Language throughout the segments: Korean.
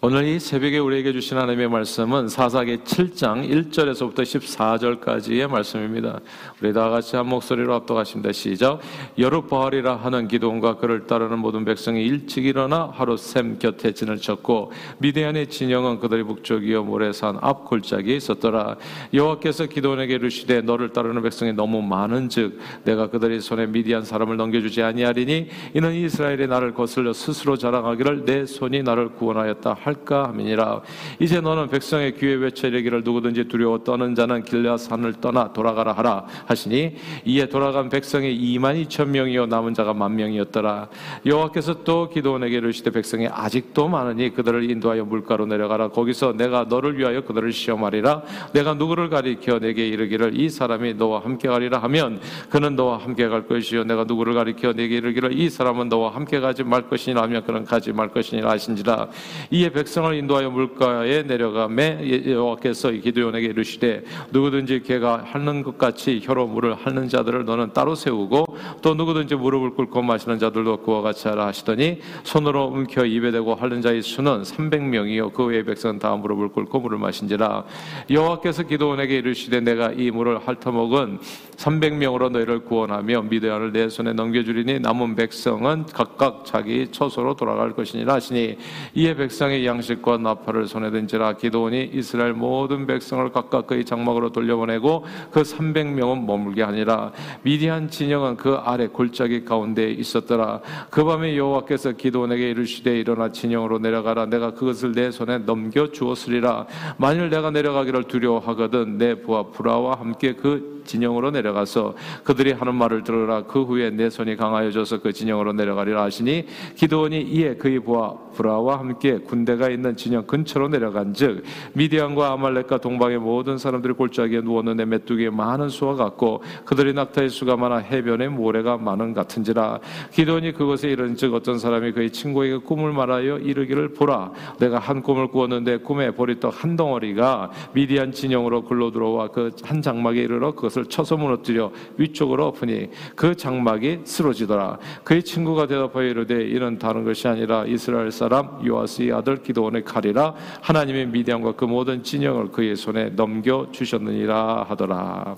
오늘 이 새벽에 우리에게 주신 하나님의 말씀은 사사기 7장 1절에서부터 14절까지의 말씀입니다. 우리 다 같이 한 목소리로 합독하십니다. 시작. 여룹바알이라 하는 기드온과 그를 따르는 모든 백성이 일찍 일어나 하롯샘 곁에 진을 쳤고 미디안의 진영은 그들의 북쪽이요 모래산 앞 골짜기에 있었더라. 여호와께서 기드온에게 이르시되 너를 따르는 백성이 너무 많은즉 내가 그들의 손에 미디안 사람을 넘겨주지 아니하리니 이는 이스라엘이 나를 거슬려 스스로 자랑하기를 내 손이 나를 구원하였다 할까 하미니라. 이제 너는 백성의 귀에 외쳐 이르기를 누구든지 두려워 떠는 자는 길랴 산을 떠나 돌아가라 하라 하시니 이에 돌아간 백성이 22,000명이요 남은 자가 10,000명이었더라. 여호와께서 또 기드온에게 이르시되 백성이 아직도 많으니 그들을 인도하여 물가로 내려가라. 거기서 내가 너를 위하여 그들을 시험하리라. 내가 누구를 가리켜 내게 이르기를 이 사람이 너와 함께 가리라 하면 그는 너와 함께 갈 것이요 내가 누구를 가리켜 내게 이르기를 이 사람은 너와 함께 가지 말 것이니라 하면 그는 가지 말 것이니라 하신지라. 이에 백성을 인도하여 물가에 내려가매 여호와께서 기드온에게 이르시되 누구든지 개가 핥는 것 같이 혀로 물을 핥는 자들을 너는 따로 세우고 또 누구든지 무릎을 꿇고 마시는 자들도 그와 같이 하라 하시더니 손으로 움켜 입에 대고 핥는 자의 수는 300명이요 그 외의 백성은 다 무릎을 꿇고 물을 마신지라. 여호와께서 기드온에게 이르시되 내가 이 물을 핥아먹은 300명으로 너희를 구원하며 미디안을 내 손에 넘겨주리니 남은 백성은 각각 자기 처소로 돌아갈 것이니라 하시니 이에 백성이 양식과 나팔을 손에 든지라. 기드온이 이스라엘 모든 백성을 각각 그의 장막으로 돌려보내고 그 300명은 머물게 하니라. 미디안 진영은 그 아래 골짜기 가운데에 있었더라. 그 밤에 여호와께서 기드온에게 이르시되 일어나 진영으로 내려가라. 내가 그것을 내 손에 넘겨 주었으리라. 만일 내가 내려가기를 두려워하거든 내 부하 브라와 함께 그 진영으로 내려가서 그들이 하는 말을 들으라. 그 후에 내 손이 강하여져서 그 진영으로 내려가리라 하시니 기드온이 이에 그의 부하 브라와 함께 군대가 있는 진영 근처로 내려간즉 미디안과 아말렉과 동방의 모든 사람들이 골짜기에 누웠는데 메뚜기의 많은 수와 같고 그들이 낙타의 수가 많아 해변에 모래가 많은 같은지라. 기드온이 그곳에 이른즉 어떤 사람이 그의 친구에게 꿈을 말하여 이르기를 보라 내가 한 꿈을 꾸었는데 꿈에 보리떡 한 덩어리가 미디안 진영으로 굴러 들어와 그 한 장막에 이르러 그것을 쳐서 무너뜨려 위쪽으로 엎으니 그 장막이 쓰러지더라. 그의 친구가 대답하여 이르되 이는 다른 것이 아니라 이스라엘 사람 요아스의 아들 기드온의 칼이라. 하나님의 미디안과 그 모든 진영을 그의 손에 넘겨 주셨느니라 하더라.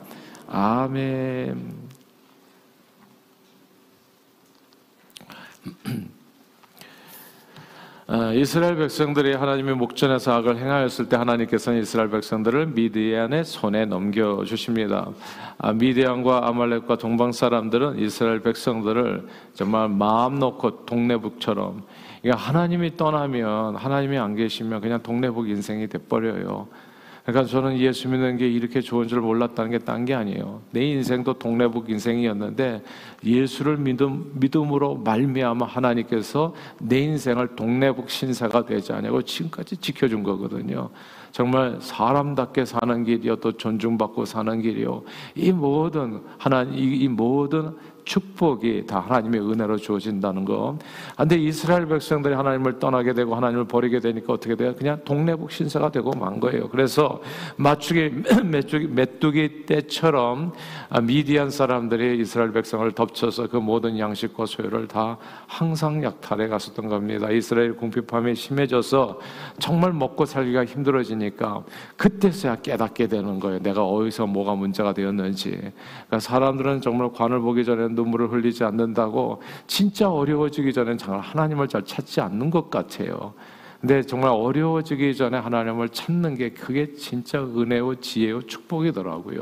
아멘. 이스라엘 백성들이 하나님의 목전에서 악을 행하였을 때 하나님께서는 이스라엘 백성들을 미디안의 손에 넘겨주십니다. 미디안과 아말렉과 동방 사람들은 이스라엘 백성들을 정말 마음 놓고 동네북처럼, 그러니까 하나님이 떠나면, 하나님이 안 계시면 그냥 동네북 인생이 돼버려요. 그러니까 저는 예수 믿는 게 이렇게 좋은 줄 몰랐다는 게 딴 게 아니에요. 내 인생도 동네북 인생이었는데 예수를 믿음으로 말미암아 하나님께서 내 인생을 동네북 신사가 되지 않냐고 지금까지 지켜준 거거든요. 정말 사람답게 사는 길이요, 또 존중받고 사는 길이요, 이 모든 하나님, 이 모든 축복이 다 하나님의 은혜로 주어진다는 거. 그런데 이스라엘 백성들이 하나님을 떠나게 되고 하나님을 버리게 되니까 어떻게 돼요? 그냥 동네북 신사가 되고 만 거예요. 그래서 메뚜기 때처럼 미디안 사람들이 이스라엘 백성을 덮쳐서 그 모든 양식과 소유를 다 항상 약탈해 갔었던 겁니다. 이스라엘 궁핍함이 심해져서 정말 먹고 살기가 힘들어지니까 그때서야 깨닫게 되는 거예요. 내가 어디서 뭐가 문제가 되었는지. 그러니까 사람들은 정말 관을 보기 전에 눈물을 흘리지 않는다고, 진짜 어려워지기 전엔 정말 하나님을 잘 찾지 않는 것 같아요. 근데 정말 어려워지기 전에 하나님을 찾는 게 그게 진짜 은혜요, 지혜요, 축복이더라고요.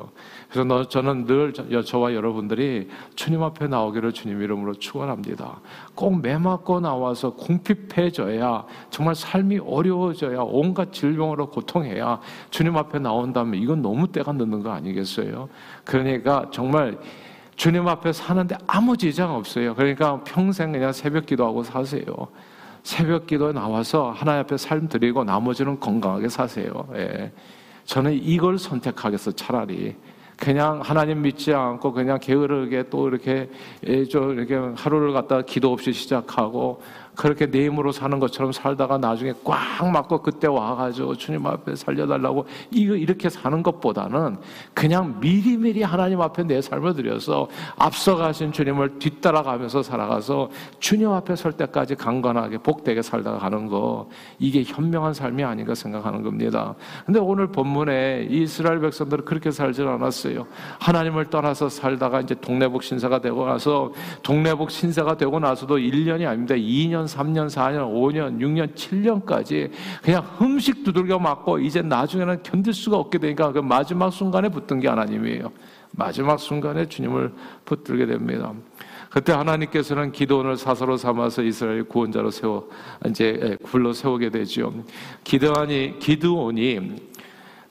그래서 저는 늘 저와 여러분들이 주님 앞에 나오기를 주님 이름으로 축원합니다. 꼭 매맞고 나와서 궁핍해져야, 정말 삶이 어려워져야, 온갖 질병으로 고통해야 주님 앞에 나온다면 이건 너무 때가 늦는 거 아니겠어요? 그러니까 정말 주님 앞에 사는데 아무 지장 없어요. 그러니까 평생 그냥 새벽 기도하고 사세요. 새벽 기도에 나와서 하나님 앞에 삶 드리고 나머지는 건강하게 사세요. 예. 저는 이걸 선택하겠어, 차라리. 그냥 하나님 믿지 않고 그냥 게으르게 또 이렇게 하루를 갖다 기도 없이 시작하고 그렇게 내 힘으로 사는 것처럼 살다가 나중에 꽉 맞고 그때 와가지고 주님 앞에 살려달라고 이렇게 사는 것보다는 그냥 미리미리 하나님 앞에 내 삶을 드려서 앞서가신 주님을 뒤따라가면서 살아가서 주님 앞에 설 때까지 강건하게 복되게 살다가 가는 거, 이게 현명한 삶이 아닌가 생각하는 겁니다. 근데 오늘 본문에 이스라엘 백성들은 그렇게 살질 않았어요. 하나님을 떠나서 살다가 이제 동네복 신사가 되고 나서, 동네복 신사가 되고 나서도 1년이 아닙니다. 2년, 3년, 4년, 5년, 6년, 7년까지 그냥 흠식 두들겨 맞고 이제 나중에는 견딜 수가 없게 되니까 그 마지막 순간에 붙든 게 하나님이에요. 마지막 순간에 주님을 붙들게 됩니다. 그때 하나님께서는 기드온을 사사로 삼아서 이스라엘 구원자로 불러 세우게 되죠. 기드온이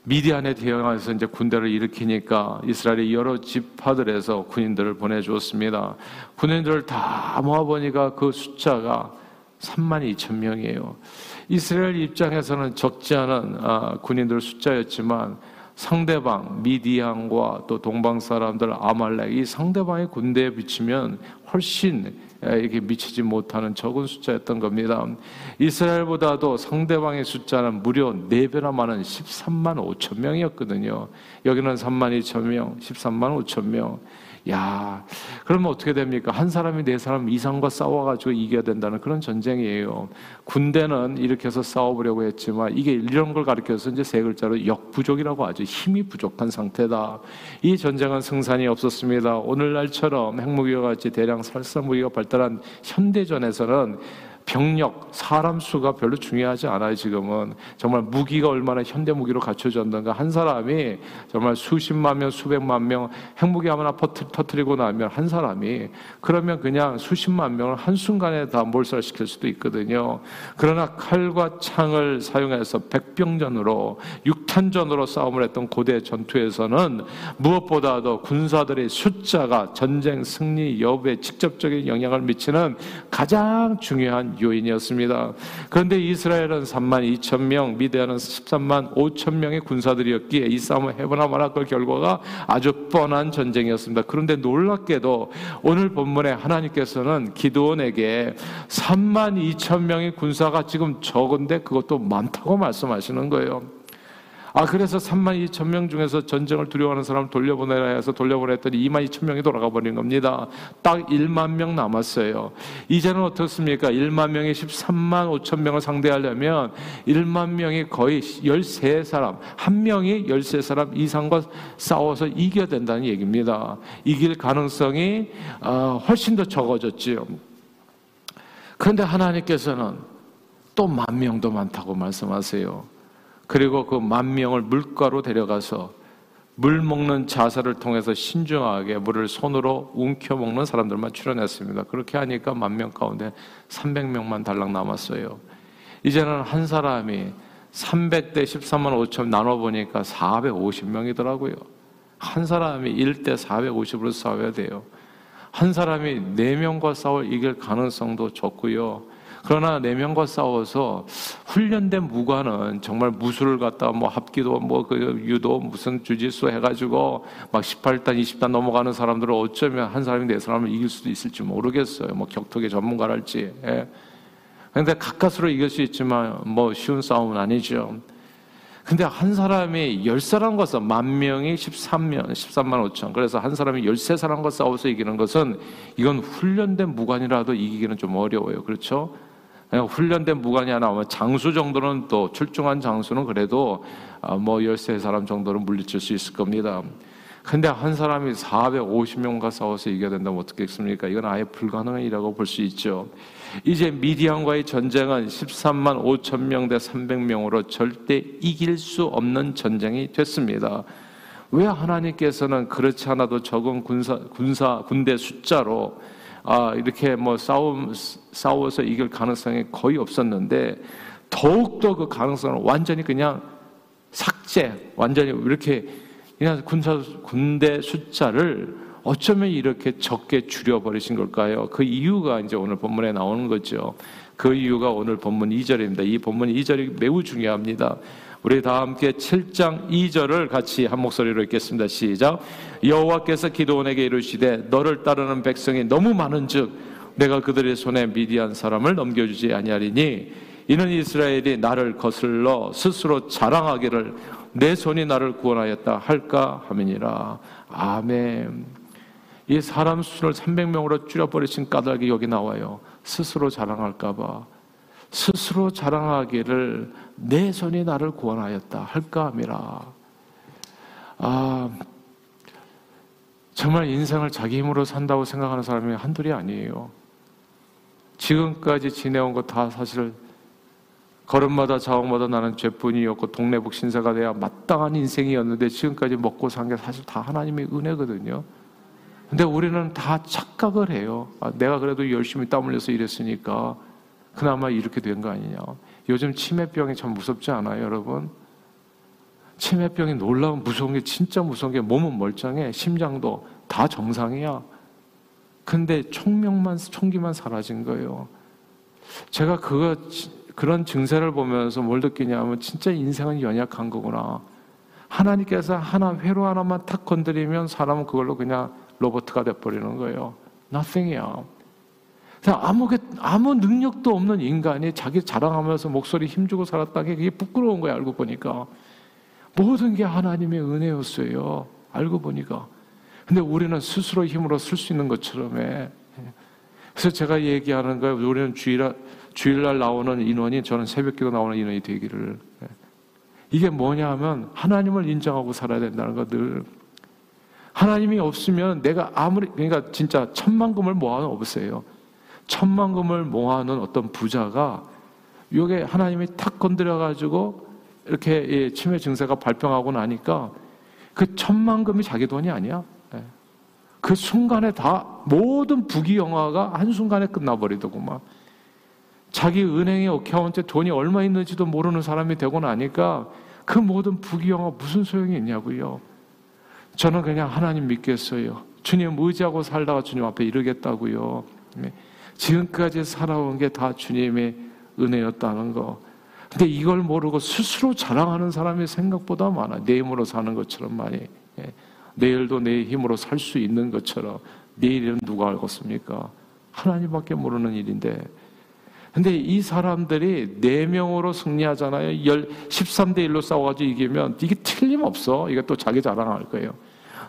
미디안에 대항해서 이제 군대를 일으키니까 이스라엘의 여러 지파들에서 군인들을 보내주었습니다. 군인들을 다 모아보니까 그 숫자가 32,000명이에요. 이스라엘 입장에서는 적지 않은 군인들 숫자였지만 상대방 미디안과 또 동방 사람들 아말렉, 이 상대방의 군대에 비치면 훨씬 이렇게 미치지 못하는 적은 숫자였던 겁니다. 이스라엘보다도 상대방의 숫자는 무려 4배나 많은 135,000명이었거든요. 여기는 32,000명, 135,000명. 야, 그러면 어떻게 됩니까? 한 사람이 4사람 이상과 싸워가지고 이겨야 된다는 그런 전쟁이에요. 군대는 이렇게 해서 싸워보려고 했지만 이게 이런 걸 가르쳐서 이제 세 글자로 역부족이라고 하죠. 힘이 부족한 상태다. 이 전쟁은 승산이 없었습니다. 오늘날처럼 핵무기와 같이 대량 살상무기가 발달한 현대전에서는 병력, 사람 수가 별로 중요하지 않아요. 지금은 정말 무기가 얼마나 현대 무기로 갖춰졌는가. 한 사람이 정말 수십만 명, 수백만 명, 핵무기 하나 터뜨리고 나면 한 사람이 그러면 그냥 수십만 명을 한순간에 다 몰살시킬 수도 있거든요. 그러나 칼과 창을 사용해서 백병전으로, 육탄전으로 싸움을 했던 고대 전투에서는 무엇보다도 군사들의 숫자가 전쟁 승리 여부에 직접적인 영향을 미치는 가장 중요한 요인이었습니다. 그런데 이스라엘은 32,000명, 미디안은 135,000명의 군사들이었기에 이 싸움을 해보나 마나 그 결과가 아주 뻔한 전쟁이었습니다. 그런데 놀랍게도 오늘 본문에 하나님께서는 기드온에게 32,000명의 군사가 지금 적은데 그것도 많다고 말씀하시는 거예요. 그래서 32,000명 중에서 전쟁을 두려워하는 사람을 돌려보내라 해서 돌려보냈더니 22,000명이 돌아가 버린 겁니다. 딱 1만 명 남았어요. 이제는 어떻습니까? 1만 명이 135,000명을 상대하려면 1만 명이 거의 13사람, 한 명이 13사람 이상과 싸워서 이겨야 된다는 얘기입니다. 이길 가능성이 훨씬 더 적어졌지요. 그런데 하나님께서는 또 10,000명도 많다고 말씀하세요. 그리고 그 10,000명을 물가로 데려가서 물 먹는 자세를 통해서 신중하게 물을 손으로 움켜 먹는 사람들만 출연했습니다. 그렇게 하니까 10,000명 가운데 300명만 달랑 남았어요. 이제는 한 사람이 300대 135,000 나눠보니까 450명이더라고요. 한 사람이 1대 450으로 싸워야 돼요. 한 사람이 4명과 싸울 이길 가능성도 적고요. 그러나 4명과 싸워서 훈련된 무관은 정말 무술을 갖다 합기도 유도 무슨 주짓수 해가지고 막 18단 20단 넘어가는 사람들을 어쩌면 한 사람이 4사람을 이길 수도 있을지 모르겠어요. 격투기 전문가랄지. 예. 그런데 가까스로 이길 수 있지만 쉬운 싸움은 아니죠. 근데 한 사람이 10사람과 싸워 10,000명이 135,000. 그래서 한 사람이 13사람과 싸워서 이기는 것은 이건 훈련된 무관이라도 이기기는 좀 어려워요. 그렇죠? 훈련된 무관이 하나 오면 장수 정도는, 또 출중한 장수는 그래도 13사람 정도는 물리칠 수 있을 겁니다. 근데 한 사람이 450명과 싸워서 이겨야 된다면 어떻겠습니까? 이건 아예 불가능한 일이라고 볼 수 있죠. 이제 미디안과의 전쟁은 135,000명 대 300명으로 절대 이길 수 없는 전쟁이 됐습니다. 왜 하나님께서는 그렇지 않아도 적은 군대 숫자로 이렇게 싸워서 이길 가능성이 거의 없었는데 더욱더 그 가능성을 완전히 그냥 삭제, 완전히 이렇게 그냥 군대 숫자를 어쩌면 이렇게 적게 줄여버리신 걸까요? 그 이유가 이제 오늘 본문에 나오는 거죠. 그 이유가 오늘 본문 2절입니다. 이 본문 2절이 매우 중요합니다. 우리 다 함께 7장 2절을 같이 한 목소리로 읽겠습니다. 시작. 여호와께서 기드온에게 이르시되 너를 따르는 백성이 너무 많은즉 내가 그들의 손에 미디안 사람을 넘겨주지 아니하리니 이는 이스라엘이 나를 거슬러 스스로 자랑하기를 내 손이 나를 구원하였다 할까 하면이라. 아멘. 이 사람 수를 300명으로 줄여버리신 까닭이 여기 나와요. 스스로 자랑할까 봐. 스스로 자랑하기를 내 손이 나를 구원하였다 할까 하미라. 아, 정말 인생을 자기 힘으로 산다고 생각하는 사람이 한둘이 아니에요. 지금까지 지내온 것 다 사실 걸음마다 자옥마다 나는 죄뿐이었고 동네복 신세가 돼야 마땅한 인생이었는데 지금까지 먹고 산 게 사실 다 하나님의 은혜거든요. 근데 우리는 다 착각을 해요. 아, 내가 그래도 열심히 땀 흘려서 일했으니까 그나마 이렇게 된 거 아니냐. 요즘 치매병이 참 무섭지 않아요, 여러분? 치매병이 놀라운 무서운 게 진짜 무서운 게 몸은 멀쩡해. 심장도 다 정상이야. 근데 총기만 사라진 거예요. 제가 그런 증세를 보면서 뭘 느끼냐면 진짜 인생은 연약한 거구나. 하나님께서 회로 하나만 탁 건드리면 사람은 그걸로 그냥 로봇가 돼버리는 거예요. nothing이야. 아무 능력도 없는 인간이 자기 자랑하면서 목소리 힘주고 살았다는 게 그게 부끄러운 거야. 알고 보니까 모든 게 하나님의 은혜였어요. 알고 보니까. 근데 우리는 스스로 힘으로 쓸 수 있는 것처럼 해. 그래서 제가 얘기하는 거예요. 우리는 주일날 나오는 인원이 저는 새벽기도 나오는 인원이 되기를. 이게 뭐냐 하면 하나님을 인정하고 살아야 된다는 것들. 하나님이 없으면 내가 그러니까 진짜 천만금을 모아는 없어요. 천만금을 모아는 어떤 부자가 요게 하나님이 탁 건드려가지고 이렇게 예, 치매 증세가 발병하고 나니까 그 천만금이 자기 돈이 아니야. 예. 그 순간에 다 모든 부귀영화가 한순간에 끝나버리더구만. 자기 은행의 어카운트에 돈이 얼마 있는지도 모르는 사람이 되고 나니까 그 모든 부귀영화 무슨 소용이 있냐고요. 저는 그냥 하나님 믿겠어요. 주님 의지하고 살다가 주님 앞에 이르겠다고요. 예. 지금까지 살아온 게 다 주님의 은혜였다는 거. 근데 이걸 모르고 스스로 자랑하는 사람이 생각보다 많아. 내 힘으로 사는 것처럼 많이. 예. 내일도 내 힘으로 살 수 있는 것처럼. 내일은 누가 알겠습니까? 하나님밖에 모르는 일인데. 근데 이 사람들이 4명으로 승리하잖아요. 13대 1로 싸워가지고 이기면 이게 틀림없어. 이게 또 자기 자랑할 거예요.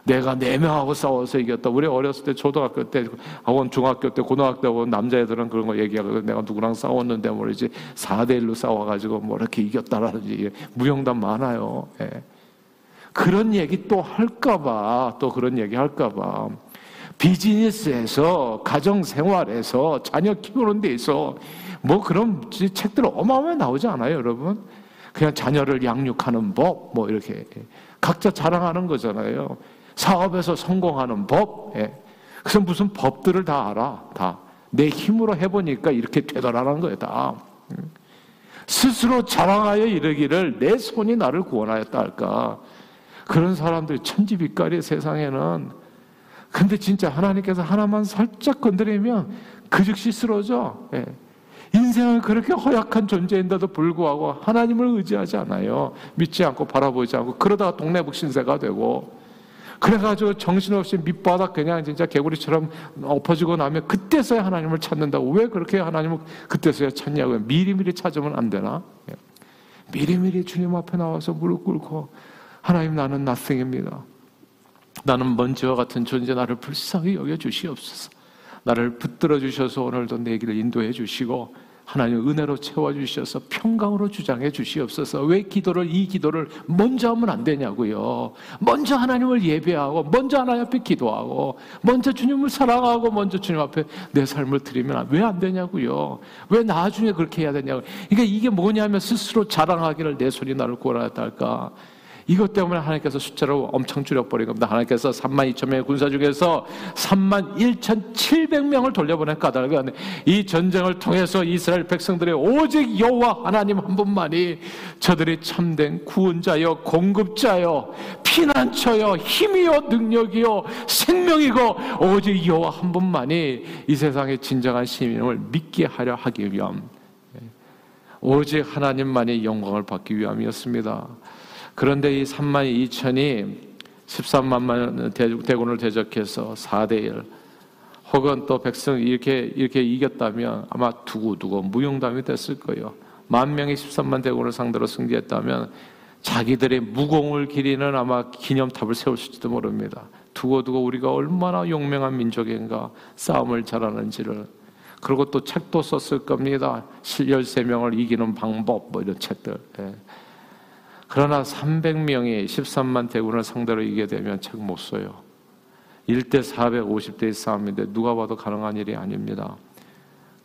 내가 4명하고 싸워서 이겼다. 우리 어렸을 때 초등학교 때 학원 중학교 때 고등학교 때 남자애들은 그런 거 얘기하고 내가 누구랑 싸웠는데 모르지 4대 1로 싸워가지고 뭐 이렇게 이겼다라든지 무용담 많아요. 예. 그런 얘기 또 할까봐 또 그런 얘기 할까봐 비즈니스에서 가정생활에서 자녀 키우는 데서 뭐 그런 책들 어마어마하게 나오지 않아요, 여러분? 그냥 자녀를 양육하는 법 뭐 이렇게 각자 자랑하는 거잖아요. 사업에서 성공하는 법. 예. 그래서 무슨 법들을 다 알아. 다. 내 힘으로 해보니까 이렇게 되더라는 거예요. 다. 스스로 자랑하여 이르기를 내 손이 나를 구원하였다 할까. 그런 사람들이 천지빛깔이에요. 세상에는. 근데 진짜 하나님께서 하나만 살짝 건드리면 그 즉시 쓰러져. 예. 인생은 그렇게 허약한 존재인데도 불구하고 하나님을 의지하지 않아요. 믿지 않고 바라보지 않고 그러다가 동네복 신세가 되고 그래가지고 정신없이 밑바닥 그냥 진짜 개구리처럼 엎어지고 나면 그때서야 하나님을 찾는다고. 왜 그렇게 하나님을 그때서야 찾냐고요. 미리미리 찾으면 안 되나? 예. 미리미리 주님 앞에 나와서 무릎 꿇고 하나님 나는 nothing입니다. 나는 먼지와 같은 존재 나를 불쌍히 여겨주시옵소서. 나를 붙들어 주셔서 오늘도 내 길을 인도해 주시고 하나님 은혜로 채워주셔서 평강으로 주장해 주시옵소서. 왜 이 기도를 먼저 하면 안 되냐고요. 먼저 하나님을 예배하고 먼저 하나님 앞에 기도하고 먼저 주님을 사랑하고 먼저 주님 앞에 내 삶을 드리면 왜 안 되냐고요. 왜 나중에 그렇게 해야 되냐고요. 그러니까 이게 뭐냐면 스스로 자랑하기를 내 손이 나를 구원하였다 할까. 이것 때문에 하나님께서 숫자로 엄청 줄여버린 겁니다. 하나님께서 32,000명의 군사 중에서 31,700명을 돌려보낸 까닭은 이 전쟁을 통해서 이스라엘 백성들의 오직 여호와 하나님 한 분만이 저들이 참된 구원자여 공급자여 피난처여 힘이여 능력이여 생명이고 오직 여호와 한 분만이 이 세상의 진정한 신임을 믿게 하려 하기 위함 오직 하나님만이 영광을 받기 위함이었습니다. 그런데 이 32,000이 13만 대군을 대적해서 4대 1 혹은 또 백성이 이렇게 이겼다면 아마 두고두고 무용담이 됐을 거예요. 10,000명이 13만 대군을 상대로 승리했다면 자기들의 무공을 기리는 아마 기념탑을 세웠을지도 모릅니다. 두고두고 우리가 얼마나 용맹한 민족인가, 싸움을 잘하는지를. 그리고 또 책도 썼을 겁니다. 13명을 이기는 방법, 뭐 이런 책들. 예. 그러나 300명이 13만 대군을 상대로 이기게 되면 책 못 써요. 1대 450대의 싸움인데 누가 봐도 가능한 일이 아닙니다.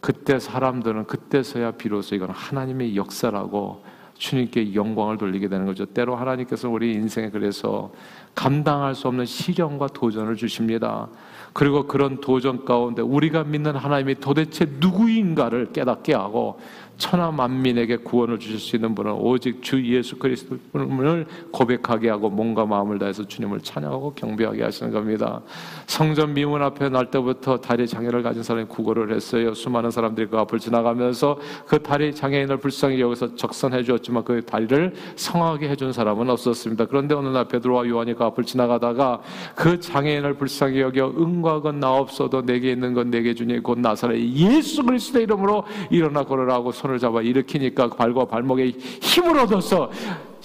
그때 사람들은 그때서야 비로소 이건 하나님의 역사라고 주님께 영광을 돌리게 되는 거죠. 때로 하나님께서 우리 인생에 그래서 감당할 수 없는 시련과 도전을 주십니다. 그리고 그런 도전 가운데 우리가 믿는 하나님이 도대체 누구인가를 깨닫게 하고 천하 만민에게 구원을 주실 수 있는 분은 오직 주 예수 그리스도를 고백하게 하고 몸과 마음을 다해서 주님을 찬양하고 경배하게 하시는 겁니다. 성전 미문 앞에 날 때부터 다리 장애를 가진 사람이 구걸을 했어요. 수많은 사람들이 그 앞을 지나가면서 그 다리 장애인을 불쌍히 여기서 적선해 주었지만 그 다리를 성하게 해준 사람은 없었습니다. 그런데 어느 날 베드로와 요한이 그 앞을 지나가다가 그 장애인을 불쌍히 여겨 은과 건 나 없어도 내게 있는 건 내게 주니 곧 나사렛 예수 그리스도의 이름으로 일어나 걸으라고 손을 잡아 일으키니까 발과 발목에 힘을 얻어서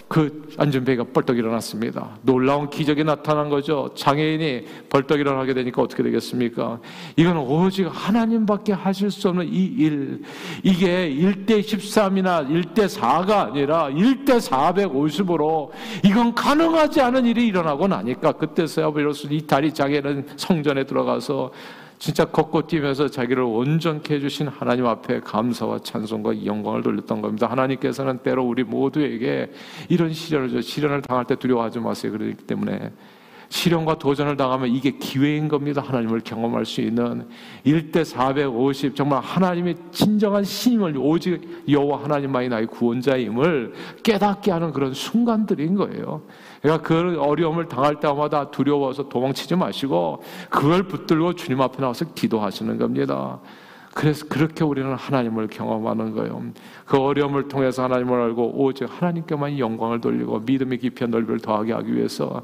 그 안전뱅이가 벌떡 일어났습니다. 놀라운 기적이 나타난 거죠. 장애인이 벌떡 일어나게 되니까 어떻게 되겠습니까? 이건 오직 하나님밖에 하실 수 없는 이 일. 이게 1대 13이나 1대 4가 아니라 1대 450으로 이건 가능하지 않은 일이 일어나고 나니까 그때서야 비로소 이 다리 장애는 성전에 들어가서 진짜 걷고 뛰면서 자기를 온전케 해주신 하나님 앞에 감사와 찬송과 영광을 돌렸던 겁니다. 하나님께서는 때로 우리 모두에게 이런 시련을 줘. 시련을 당할 때 두려워하지 마세요. 그렇기 때문에 시련과 도전을 당하면 이게 기회인 겁니다. 하나님을 경험할 수 있는 1대 450 정말 하나님의 진정한 신임을 오직 여호와 하나님만이 나의 구원자임을 깨닫게 하는 그런 순간들인 거예요. 그러니까 그 어려움을 당할 때마다 두려워서 도망치지 마시고 그걸 붙들고 주님 앞에 나와서 기도하시는 겁니다. 그래서 그렇게 우리는 하나님을 경험하는 거예요. 그 어려움을 통해서 하나님을 알고 오직 하나님께만 영광을 돌리고 믿음의 깊이와 넓이를 더하게 하기 위해서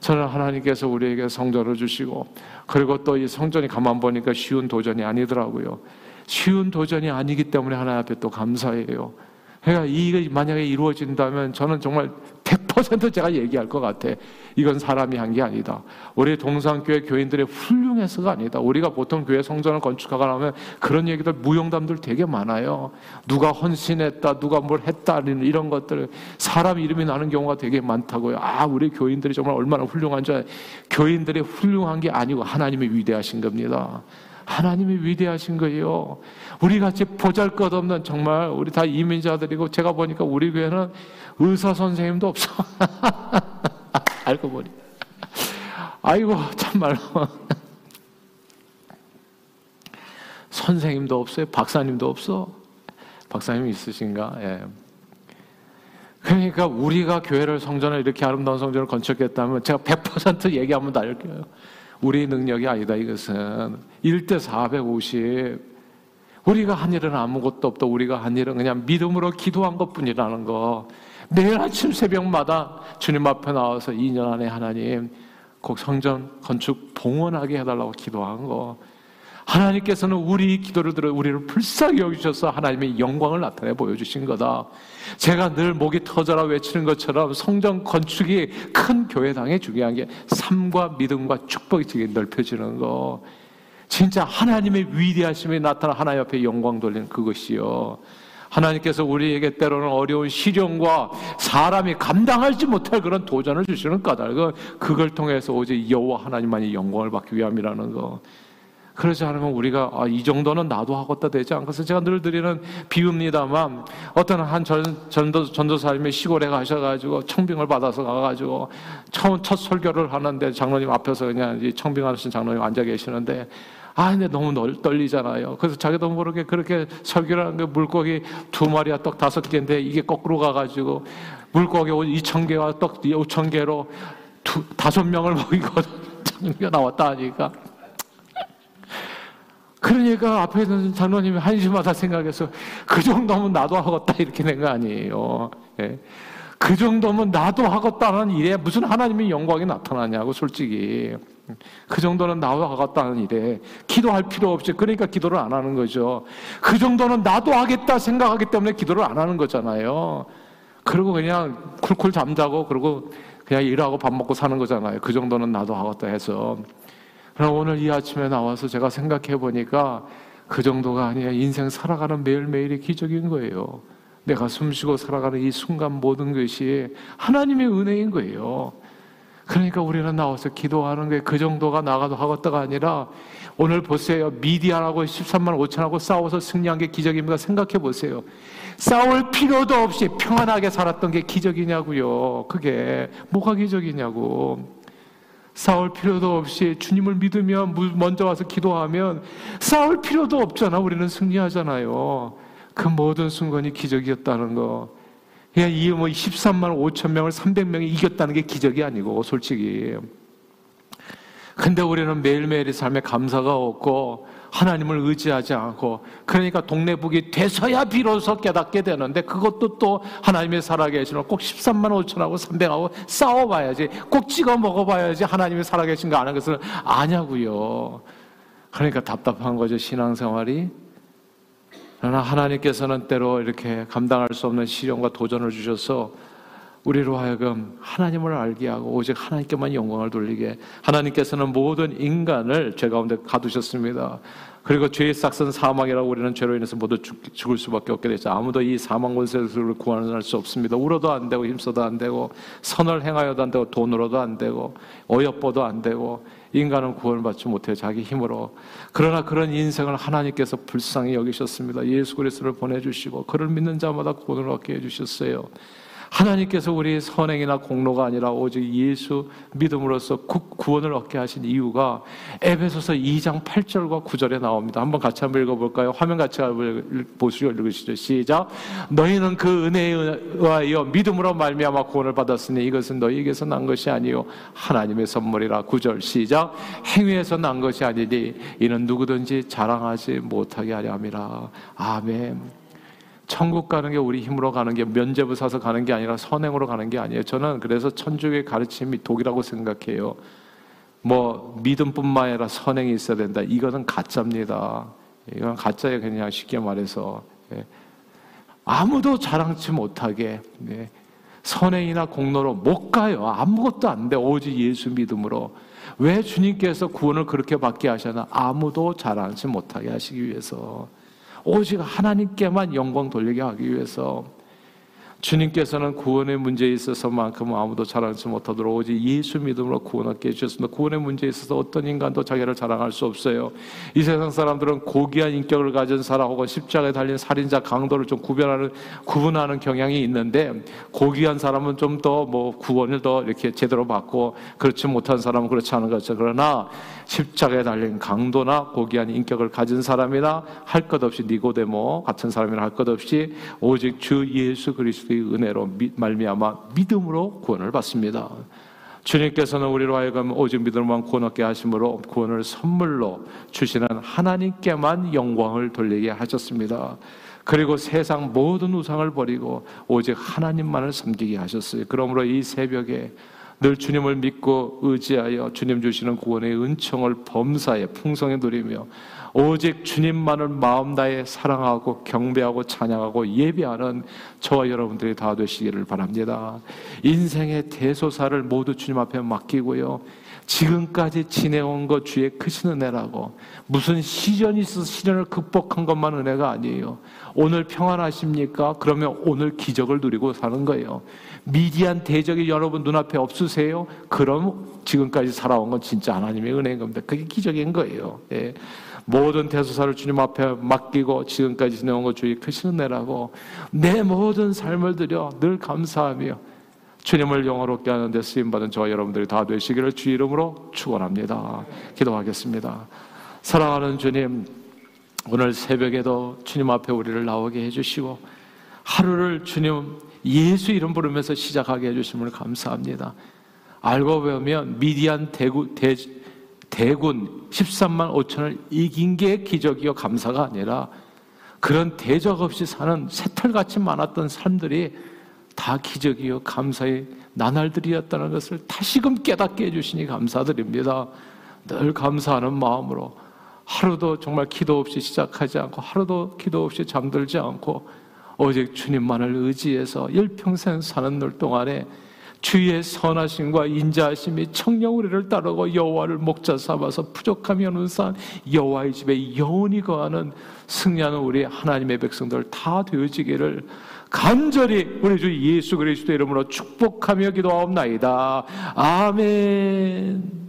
저는 하나님께서 우리에게 성전을 주시고 그리고 또 이 성전이 가만 보니까 쉬운 도전이 아니더라고요. 쉬운 도전이 아니기 때문에 하나님 앞에 또 감사해요. 그러니까 이게 만약에 이루어진다면 저는 정말 100% 제가 얘기할 것 같아. 이건 사람이 한 게 아니다. 우리 동산교회 교인들의 훌륭해서가 아니다. 우리가 보통 교회 성전을 건축하고 나면 그런 얘기들 무용담들 되게 많아요. 누가 헌신했다, 누가 뭘 했다 이런 것들 사람 이름이 나는 경우가 되게 많다고요. 아, 우리 교인들이 정말 얼마나 훌륭한지. 교인들의 훌륭한 게 아니고 하나님이 위대하신 겁니다. 하나님이 위대하신 거예요. 우리 같이 보잘것없는 정말 우리 다 이민자들이고 제가 보니까 우리 교회는 의사 선생님도 없어. 알고 보니 아이고 참말로 선생님도 없어요. 박사님도 없어. 박사님 있으신가? 예. 그러니까 우리가 교회를 성전을 이렇게 아름다운 성전을 건축했다면 제가 100% 얘기 한번 날릴게요. 우리 능력이 아니다. 이것은 1대 450 우리가 한 일은 아무것도 없다. 우리가 한 일은 그냥 믿음으로 기도한 것뿐이라는 거. 매일 아침 새벽마다 주님 앞에 나와서 2년 안에 하나님 꼭 성전 건축 봉헌하게 해달라고 기도한 거. 하나님께서는 우리 기도를 들어 우리를 불쌍히 여기셔서 하나님의 영광을 나타내 보여주신 거다. 제가 늘 목이 터져라 외치는 것처럼 성전 건축이 큰 교회당에 중요한 게 삶과 믿음과 축복이 되게 넓혀지는 거. 진짜 하나님의 위대하심이 나타나 하나님 앞에 영광 돌리는 그것이요. 하나님께서 우리에게 때로는 어려운 시련과 사람이 감당하지 못할 그런 도전을 주시는 까닭은 그걸 통해서 오직 여호와 하나님만이 영광을 받기 위함이라는 거. 그러지 않으면 우리가 이 정도는 나도 하겠다 되지 않겠어요? 제가 늘 드리는 비유입니다만 어떤 한 전도사님이 시골에 가셔가지고 청빙을 받아서 가가지고 처음 첫 설교를 하는데 장로님 앞에서 그냥 청빙하신 장로님 앉아 계시는데 아 근데 너무 떨리잖아요. 그래서 자기도 모르게 그렇게 설교를 하는 게 물고기 2마리와 떡 5개인데 이게 거꾸로 가가지고 물고기 2,000개와 떡 5,000개로 5명을 먹이고 장로가 나왔다 하니까 그러니까 앞에 있는 장로님이 한심하다 생각해서 그 정도면 나도 하겠다 이렇게 된 거 아니에요. 예. 그 정도면 나도 하겠다는 일에 무슨 하나님의 영광이 나타나냐고. 솔직히 그 정도는 나도 하겠다는 일에 기도할 필요 없이, 그러니까 기도를 안 하는 거죠. 그 정도는 나도 하겠다 생각하기 때문에 기도를 안 하는 거잖아요. 그리고 그냥 쿨쿨 잠자고, 그리고 그냥 일하고 밥 먹고 사는 거잖아요. 그 정도는 나도 하겠다 해서. 그럼 오늘 이 아침에 나와서 제가 생각해 보니까 그 정도가 아니라 인생 살아가는 매일매일이 기적인 거예요. 내가 숨쉬고 살아가는 이 순간 모든 것이 하나님의 은혜인 거예요. 그러니까 우리는 나와서 기도하는 게 그 정도가 나가도 하겠다가 아니라, 오늘 보세요. 미디안하고 13만 5천하고 싸워서 승리한 게 기적입니까? 생각해 보세요. 싸울 필요도 없이 평안하게 살았던 게 기적이냐고요. 그게 뭐가 기적이냐고. 싸울 필요도 없이 주님을 믿으면, 먼저 와서 기도하면 싸울 필요도 없잖아. 우리는 승리하잖아요. 그 모든 순간이 기적이었다는 거. 그냥 이 13만 5천 명을 300명이 이겼다는 게 기적이 아니고, 솔직히. 근데 우리는 매일매일의 삶에 감사가 없고 하나님을 의지하지 않고, 그러니까 동네북이 돼서야 비로소 깨닫게 되는데, 그것도 또 하나님의 살아계신을 꼭 13만 5천하고 300하고 싸워봐야지, 꼭 찍어 먹어봐야지 하나님의 살아계신 거 아는 것을 아냐고요. 그러니까 답답한 거죠, 신앙생활이. 그러나 하나님께서는 때로 이렇게 감당할 수 없는 시련과 도전을 주셔서 우리로 하여금 하나님을 알게 하고 오직 하나님께만 영광을 돌리게. 하나님께서는 모든 인간을 죄 가운데 가두셨습니다. 그리고 죄의 싹은 사망이라고, 우리는 죄로 인해서 모두 죽을 수밖에 없게 됐죠. 아무도 이 사망 권세를 구원할 수 없습니다. 울어도 안 되고, 힘써도 안 되고, 선을 행하여도 안 되고, 돈으로도 안 되고, 어여뻐도 안 되고, 인간은 구원을 받지 못해요, 자기 힘으로. 그러나 그런 인생을 하나님께서 불쌍히 여기셨습니다. 예수 그리스도를 보내주시고 그를 믿는 자마다 구원을 얻게 해주셨어요. 하나님께서 우리의 선행이나 공로가 아니라 오직 예수 믿음으로써 구원을 얻게 하신 이유가 에베소서 2장 8절과 9절에 나옵니다. 한번 같이 한번 읽어볼까요? 화면 같이 보시고 읽으시죠. 시작. 너희는 그 은혜에 의하여 믿음으로 말미암아 구원을 받았으니 이것은 너희에게서 난 것이 아니요 하나님의 선물이라. 9절 시작. 행위에서 난 것이 아니니 이는 누구든지 자랑하지 못하게 하려 함이라. 아멘. 천국 가는 게 우리 힘으로 가는 게, 면제부 사서 가는 게 아니라 선행으로 가는 게 아니에요. 저는 그래서 천주교의 가르침이 독이라고 생각해요. 뭐 믿음뿐만 아니라 선행이 있어야 된다. 이거는 가짜입니다. 이건 가짜예요, 그냥 쉽게 말해서. 아무도 자랑치 못하게 선행이나 공로로 못 가요. 아무것도 안 돼. 오직 예수 믿음으로. 왜 주님께서 구원을 그렇게 받게 하셨나? 아무도 자랑치 못하게 하시기 위해서. 오직 하나님께만 영광 돌리게 하기 위해서. 주님께서는 구원의 문제에 있어서만큼 아무도 자랑하지 못하도록 오직 예수 믿음으로 구원하게 해주셨습니다. 구원의 문제에 있어서 어떤 인간도 자기를 자랑할 수 없어요. 이 세상 사람들은 고귀한 인격을 가진 사람 혹은 십자가에 달린 살인자, 강도를 좀 구분하는 경향이 있는데, 고귀한 사람은 좀 더 뭐 구원을 더 이렇게 제대로 받고, 그렇지 못한 사람은 그렇지 않은 거죠. 그러나 십자가에 달린 강도나 고귀한 인격을 가진 사람이나 할 것 없이, 니고데모 같은 사람이나 할 것 없이 오직 주 예수 그리스도 이 은혜로 말미암아 믿음으로 구원을 받습니다. 주님께서는 우리로 하여금 오직 믿음으로만 구원 얻게 하심으로 구원을 선물로 주시는 하나님께만 영광을 돌리게 하셨습니다. 그리고 세상 모든 우상을 버리고 오직 하나님만을 섬기게 하셨어요. 그러므로 이 새벽에 늘 주님을 믿고 의지하여 주님 주시는 구원의 은총을 범사에 풍성히 누리며, 오직 주님만을 마음 다해 사랑하고 경배하고 찬양하고 예배하는 저와 여러분들이 다 되시기를 바랍니다. 인생의 대소사를 모두 주님 앞에 맡기고요, 지금까지 지내온 것 주의 크신 은혜라고, 무슨 시련이 있어서 시련을 극복한 것만 은혜가 아니에요. 오늘 평안하십니까? 그러면 오늘 기적을 누리고 사는 거예요. 미디안 대적이 여러분 눈앞에 없으세요? 그럼 지금까지 살아온 건 진짜 하나님의 은혜인 겁니다. 그게 기적인 거예요. 예. 모든 대소사를 주님 앞에 맡기고 지금까지 지내온 것 주의 크신 은혜라고 내 모든 삶을 들여 늘 감사하며 주님을 영화롭게 하는 데 쓰임받은 저와 여러분들이 다 되시기를 주 이름으로 축원합니다. 기도하겠습니다. 사랑하는 주님, 오늘 새벽에도 주님 앞에 우리를 나오게 해주시고 하루를 주님 예수 이름 부르면서 시작하게 해주심을 감사합니다. 알고 보면 미디안 대군 13만 5천을 이긴 게 기적이요 감사가 아니라, 그런 대적 없이 사는 새털같이 많았던 사람들이 다 기적이요 감사의 나날들이었다는 것을 다시금 깨닫게 해주시니 감사드립니다. 늘 감사하는 마음으로 하루도 정말 기도 없이 시작하지 않고 하루도 기도 없이 잠들지 않고 오직 주님만을 의지해서 일평생 사는 날 동안에 주의 선하심과 인자하심이 청령 우리를 따르고 여호와를 목자 삼아서 부족함이 없는 산 여호와의 집에 영원히 거하는 승리하는 우리 하나님의 백성들 다 되어지기를 간절히 우리 주 예수 그리스도 이름으로 축복하며 기도하옵나이다. 아멘.